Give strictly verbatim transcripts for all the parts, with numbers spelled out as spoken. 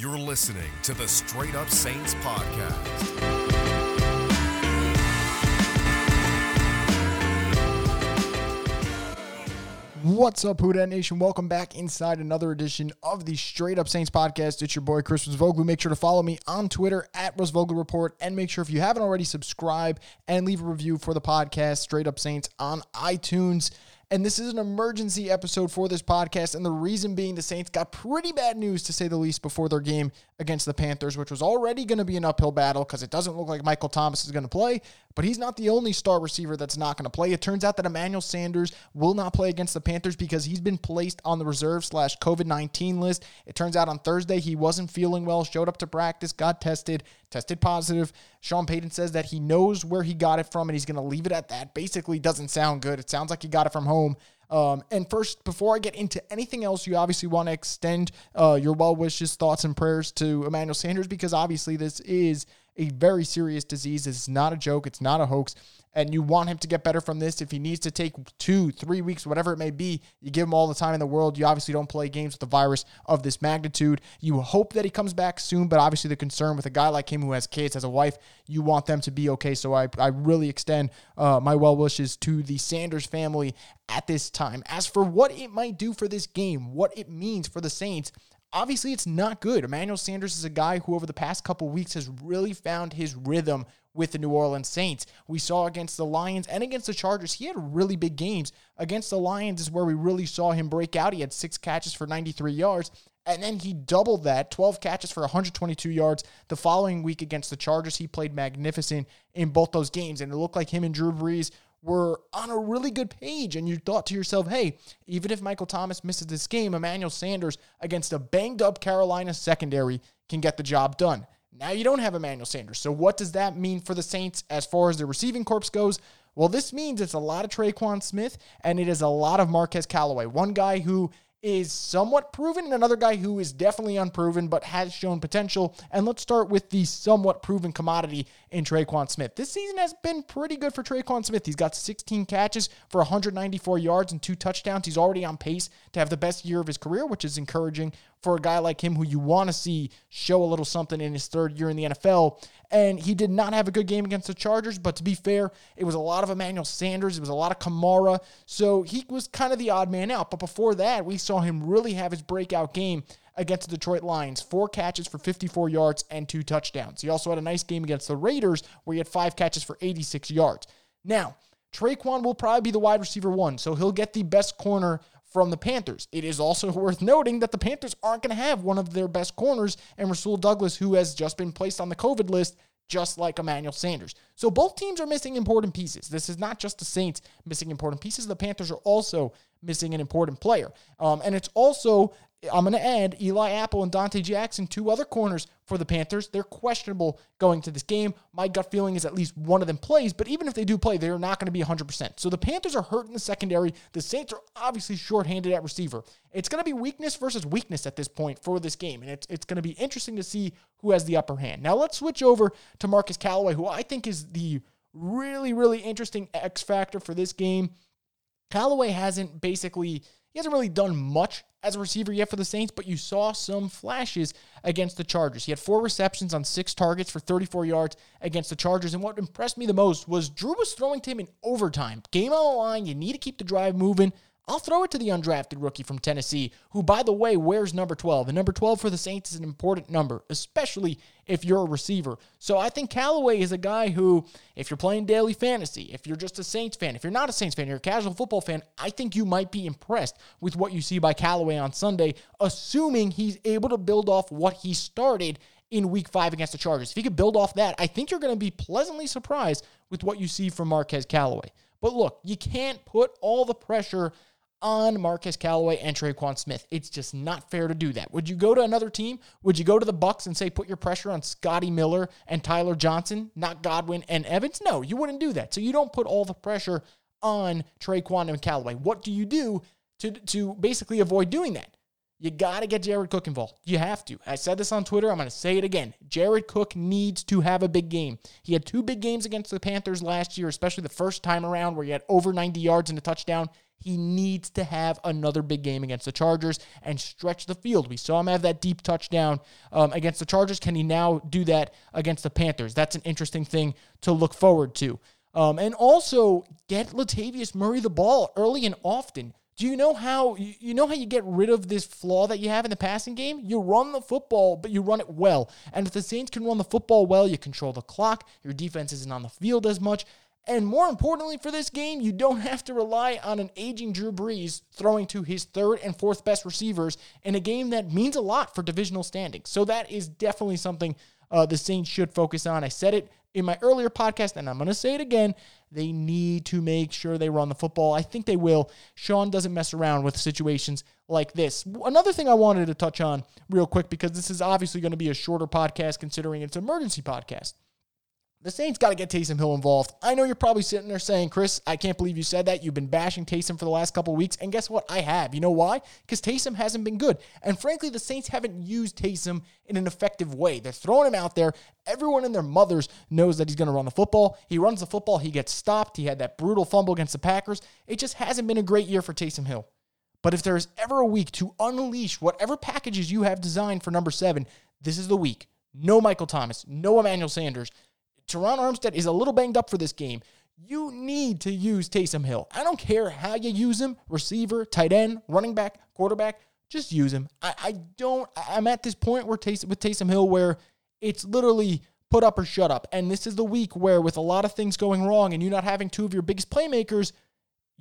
You're listening to the Straight Up Saints podcast. What's up, Houdat Nation? Welcome back inside another edition of the Straight Up Saints podcast. It's your boy, Chris Rosevogel. Make sure to follow me on Twitter at Rose Vogel Report. And make sure, if you haven't already, subscribe and leave a review for the podcast, Straight Up Saints, on iTunes. And this is an emergency episode for this podcast, and the reason being the Saints got pretty bad news, to say the least, before their game against the Panthers, which was already going to be an uphill battle because it doesn't look like Michael Thomas is going to play, but he's not the only star receiver that's not going to play. It turns out that Emmanuel Sanders will not play against the Panthers because he's been placed on the reserve slash COVID nineteen list. It turns out on Thursday he wasn't feeling well, showed up to practice, got tested, tested positive. Sean Payton says that he knows where he got it from, and he's going to leave it at that. Basically, doesn't sound good. It sounds like he got it from home. Um, and first, before I get into anything else, you obviously want to extend uh, your well wishes, thoughts, and prayers to Emmanuel Sanders, because obviously this is a very serious disease. It's not a joke. It's not a hoax. And you want him to get better from this. If he needs to take two, three weeks, whatever it may be, you give him all the time in the world. You obviously don't play games with a virus of this magnitude. You hope that he comes back soon, but obviously the concern with a guy like him who has kids, has a wife, you want them to be okay. So I, I really extend uh, my well wishes to the Sanders family at this time. As for what it might do for this game, what it means for the Saints, obviously, it's not good. Emmanuel Sanders is a guy who over the past couple weeks has really found his rhythm with the New Orleans Saints. We saw against the Lions and against the Chargers, he had really big games. Against the Lions is where we really saw him break out. He had six catches for ninety-three yards, and then he doubled that, twelve catches for one hundred twenty-two yards. The following week against the Chargers, he played magnificent in both those games, and it looked like him and Drew Brees were on a really good page, and you thought to yourself, hey, even if Michael Thomas misses this game, Emmanuel Sanders against a banged-up Carolina secondary can get the job done. Now you don't have Emmanuel Sanders, so what does that mean for the Saints as far as the receiving corps goes? Well, this means it's a lot of Tre'Quan Smith, and it is a lot of Marquez Callaway, one guy who is somewhat proven and another guy who is definitely unproven but has shown potential. And let's start with the somewhat proven commodity in Tre'Quan Smith. This season has been pretty good for Tre'Quan Smith. He's got sixteen catches for one hundred ninety-four yards and two touchdowns. He's already on pace to have the best year of his career, which is encouraging for a guy like him who you want to see show a little something in his third year in the N F L. And he did not have a good game against the Chargers, but to be fair, it was a lot of Emmanuel Sanders. It was a lot of Kamara. So he was kind of the odd man out. But before that, we saw him really have his breakout game against the Detroit Lions. Four catches for fifty-four yards and two touchdowns. He also had a nice game against the Raiders where he had five catches for eighty-six yards. Now, Tre'Quan will probably be the wide receiver one, so he'll get the best corner from the Panthers. It is also worth noting that the Panthers aren't going to have one of their best corners and Rasul Douglas, who has just been placed on the COVID list, just like Emmanuel Sanders. So both teams are missing important pieces. This is not just the Saints missing important pieces. The Panthers are also missing an important player. Um, and it's also, I'm going to add, Eli Apple and Dante Jackson, two other corners for the Panthers. They're questionable going to this game. My gut feeling is at least one of them plays, but even if they do play, they're not going to be one hundred percent. So the Panthers are hurt in the secondary. The Saints are obviously shorthanded at receiver. It's going to be weakness versus weakness at this point for this game, and it's, it's going to be interesting to see who has the upper hand. Now let's switch over to Marquez Callaway, who I think is the really, really interesting X factor for this game. Callaway hasn't basically, he hasn't really done much as a receiver yet for the Saints, but you saw some flashes against the Chargers. He had four receptions on six targets for thirty-four yards against the Chargers, and what impressed me the most was Drew was throwing to him in overtime. Game on the line, you need to keep the drive moving. I'll throw it to the undrafted rookie from Tennessee, who, by the way, wears number twelve. And number twelve for the Saints is an important number, especially if you're a receiver. So I think Callaway is a guy who, if you're playing daily fantasy, if you're just a Saints fan, if you're not a Saints fan, you're a casual football fan, I think you might be impressed with what you see by Callaway on Sunday, assuming he's able to build off what he started in week five against the Chargers. If he could build off that, I think you're going to be pleasantly surprised with what you see from Marquez Callaway. But look, you can't put all the pressure on Marquez Callaway and Tre'Quan Smith. It's just not fair to do that. Would you go to another team? Would you go to the Bucs and say, put your pressure on Scotty Miller and Tyler Johnson, not Godwin and Evans? No, you wouldn't do that. So you don't put all the pressure on Tre'Quan and Callaway. What do you do to, to basically avoid doing that? You got to get Jared Cook involved. You have to. I said this on Twitter. I'm going to say it again. Jared Cook needs to have a big game. He had two big games against the Panthers last year, especially the first time around where he had over ninety yards and a touchdown. He needs to have another big game against the Chargers and stretch the field. We saw him have that deep touchdown um, against the Chargers. Can he now do that against the Panthers? That's an interesting thing to look forward to. Um, and also, get Latavius Murray the ball early and often. Do you know how you know how you get rid of this flaw that you have in the passing game? You run the football, but you run it well. And if the Saints can run the football well, you control the clock. Your defense isn't on the field as much. And more importantly for this game, you don't have to rely on an aging Drew Brees throwing to his third and fourth best receivers in a game that means a lot for divisional standings. So that is definitely something uh, the Saints should focus on. I said it in my earlier podcast, and I'm going to say it again. They need to make sure they run the football. I think they will. Sean doesn't mess around with situations like this. Another thing I wanted to touch on real quick, because this is obviously going to be a shorter podcast considering it's an emergency podcast. The Saints got to get Taysom Hill involved. I know you're probably sitting there saying, Chris, I can't believe you said that. You've been bashing Taysom for the last couple of weeks. And guess what? I have. You know why? Because Taysom hasn't been good. And frankly, the Saints haven't used Taysom in an effective way. They're throwing him out there. Everyone and their mothers knows that he's going to run the football. He runs the football. He gets stopped. He had that brutal fumble against the Packers. It just hasn't been a great year for Taysom Hill. But if there is ever a week to unleash whatever packages you have designed for number seven, this is the week. No Michael Thomas. No Emmanuel Sanders. Teron Armstead is a little banged up for this game. You need to use Taysom Hill. I don't care how you use him, receiver, tight end, running back, quarterback, just use him. I, I don't, I'm at this point where Taysom, with Taysom Hill where it's literally put up or shut up. And this is the week where with a lot of things going wrong and you not having two of your biggest playmakers,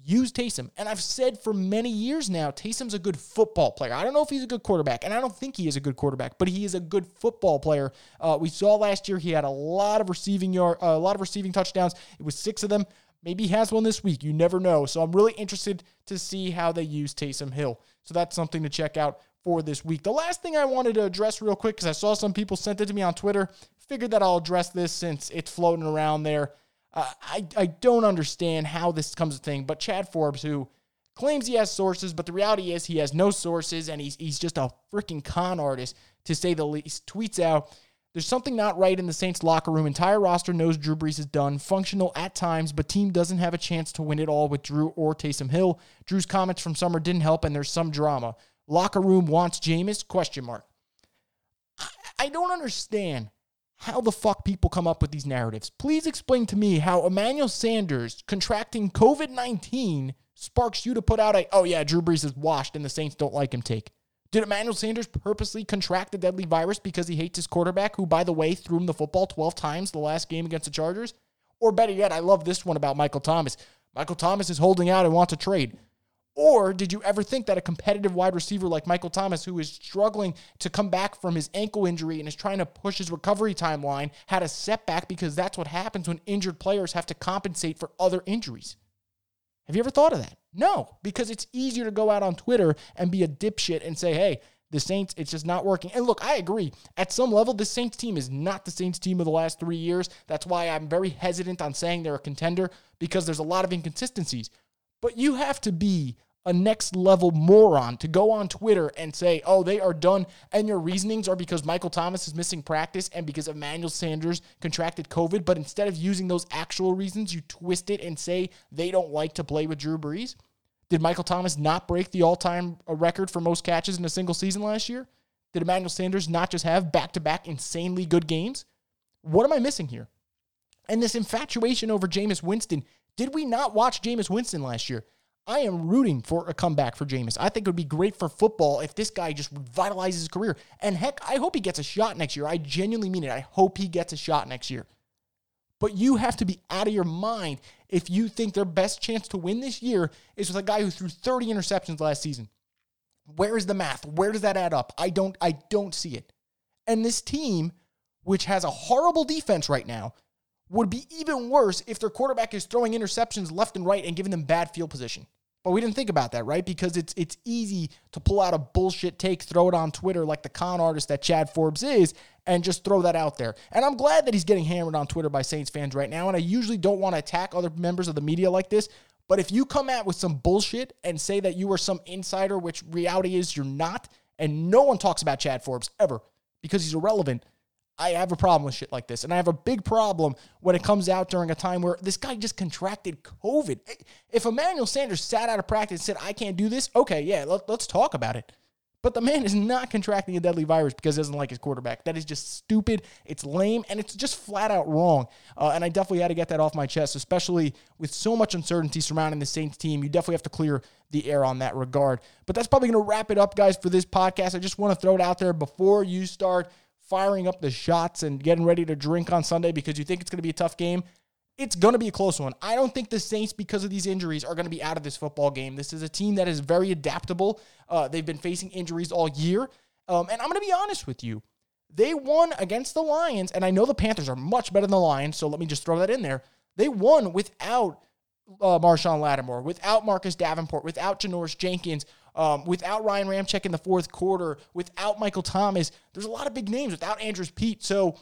use Taysom. And I've said for many years now, Taysom's a good football player. I don't know if he's a good quarterback, and I don't think he is a good quarterback, but he is a good football player. Uh, we saw last year he had a lot of receiving yard, uh, a lot of receiving touchdowns. It was six of them. Maybe he has one this week. You never know. So I'm really interested to see how they use Taysom Hill. So that's something to check out for this week. The last thing I wanted to address real quick, because I saw some people sent it to me on Twitter, figured that I'll address this since it's floating around there. Uh, I, I don't understand how this comes a thing, but Chad Forbes, who claims he has sources, but the reality is he has no sources, and he's he's just a freaking con artist, to say the least, tweets out, there's something not right in the Saints locker room. Entire roster knows Drew Brees is done, functional at times, but team doesn't have a chance to win it all with Drew or Taysom Hill. Drew's comments from summer didn't help, and there's some drama. Locker room wants Jameis? Question mark. I, I don't understand how the fuck people come up with these narratives. Please explain to me how Emmanuel Sanders contracting covid nineteen sparks you to put out a, oh yeah, Drew Brees is washed and the Saints don't like him take. Did Emmanuel Sanders purposely contract the deadly virus because he hates his quarterback, who, by the way, threw him the football twelve times the last game against the Chargers? Or better yet, I love this one about Michael Thomas. Michael Thomas is holding out and wants a trade. Or did you ever think that a competitive wide receiver like Michael Thomas, who is struggling to come back from his ankle injury and is trying to push his recovery timeline, had a setback, because that's what happens when injured players have to compensate for other injuries? Have you ever thought of that? No, because it's easier to go out on Twitter and be a dipshit and say, hey, the Saints, it's just not working. And look, I agree. At some level, the Saints team is not the Saints team of the last three years. That's why I'm very hesitant on saying they're a contender, because there's a lot of inconsistencies. But you have to be a next-level moron to go on Twitter and say, oh, they are done, and your reasonings are because Michael Thomas is missing practice and because Emmanuel Sanders contracted COVID, but instead of using those actual reasons, you twist it and say they don't like to play with Drew Brees? Did Michael Thomas not break the all-time record for most catches in a single season last year? Did Emmanuel Sanders not just have back-to-back insanely good games? What am I missing here? And this infatuation over Jameis Winston, did we not watch Jameis Winston last year? I am rooting for a comeback for Jameis. I think it would be great for football if this guy just revitalizes his career. And heck, I hope he gets a shot next year. I genuinely mean it. I hope he gets a shot next year. But you have to be out of your mind if you think their best chance to win this year is with a guy who threw thirty interceptions last season. Where is the math? Where does that add up? I don't, I don't see it. And this team, which has a horrible defense right now, would be even worse if their quarterback is throwing interceptions left and right and giving them bad field position. But we didn't think about that, right? Because it's it's easy to pull out a bullshit take, throw it on Twitter like the con artist that Chad Forbes is, and just throw that out there. And I'm glad that he's getting hammered on Twitter by Saints fans right now, and I usually don't want to attack other members of the media like this, but if you come out with some bullshit and say that you are some insider, which reality is you're not, and no one talks about Chad Forbes ever because he's irrelevant, I have a problem with shit like this. And I have a big problem when it comes out during a time where this guy just contracted COVID. If Emmanuel Sanders sat out of practice and said, I can't do this, okay, yeah, let, let's talk about it. But the man is not contracting a deadly virus because he doesn't like his quarterback. That is just stupid. It's lame, and it's just flat out wrong. Uh, and I definitely had to get that off my chest, especially with so much uncertainty surrounding the Saints team. You definitely have to clear the air on that regard. But that's probably going to wrap it up, guys, for this podcast. I just want to throw it out there before you start firing up the shots and getting ready to drink on Sunday because you think it's going to be a tough game. It's going to be a close one. I don't think the Saints, because of these injuries, are going to be out of this football game. This is a team that is very adaptable. Uh, they've been facing injuries all year. Um, and I'm going to be honest with you. They won against the Lions, and I know the Panthers are much better than the Lions, so let me just throw that in there. They won without uh, Marshawn Lattimore, without Marcus Davenport, without Janoris Jenkins, um, without Ryan Ramczyk in the fourth quarter, without Michael Thomas. There's a lot of big names, without Andrews Pete. So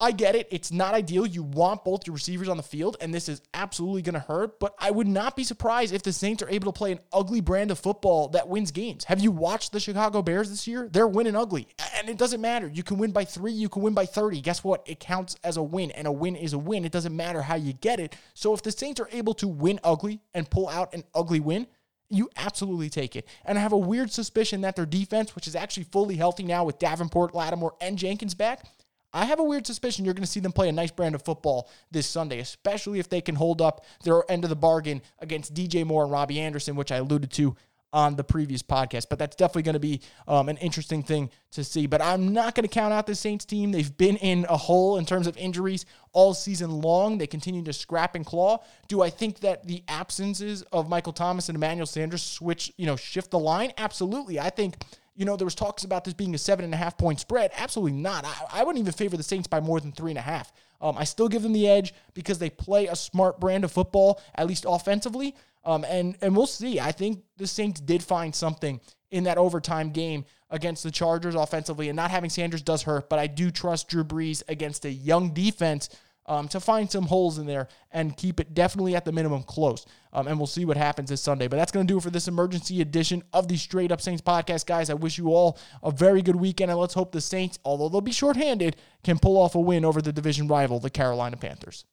I get it. It's not ideal. You want both your receivers on the field, and this is absolutely going to hurt, but I would not be surprised if the Saints are able to play an ugly brand of football that wins games. Have you watched the Chicago Bears this year? They're winning ugly, and it doesn't matter. You can win by three. You can win by thirty. Guess what? It counts as a win, and a win is a win. It doesn't matter how you get it. So if the Saints are able to win ugly and pull out an ugly win, you absolutely take it. And I have a weird suspicion that their defense, which is actually fully healthy now with Davenport, Lattimore, and Jenkins back, I have a weird suspicion you're going to see them play a nice brand of football this Sunday, especially if they can hold up their end of the bargain against D J Moore and Robbie Anderson, which I alluded to on the previous podcast. But that's definitely going to be um, an interesting thing to see. But I'm not going to count out the Saints team. They've been in a hole in terms of injuries all season long. They continue to scrap and claw. Do I think that the absences of Michael Thomas and Emmanuel Sanders switch, you know, shift the line? Absolutely. I think... You know, there was talks about this being a seven and a half point spread. Absolutely not. I, I wouldn't even favor the Saints by more than three and a half. Um, I still give them the edge because they play a smart brand of football, at least offensively. Um, and, and we'll see. I think the Saints did find something in that overtime game against the Chargers offensively. And not having Sanders does hurt, but I do trust Drew Brees against a young defense Um, to find some holes in there and keep it definitely at the minimum close. Um, and we'll see what happens this Sunday. But that's going to do it for this emergency edition of the Straight Up Saints podcast. Guys, I wish you all a very good weekend. And let's hope the Saints, although they'll be shorthanded, can pull off a win over the division rival, the Carolina Panthers.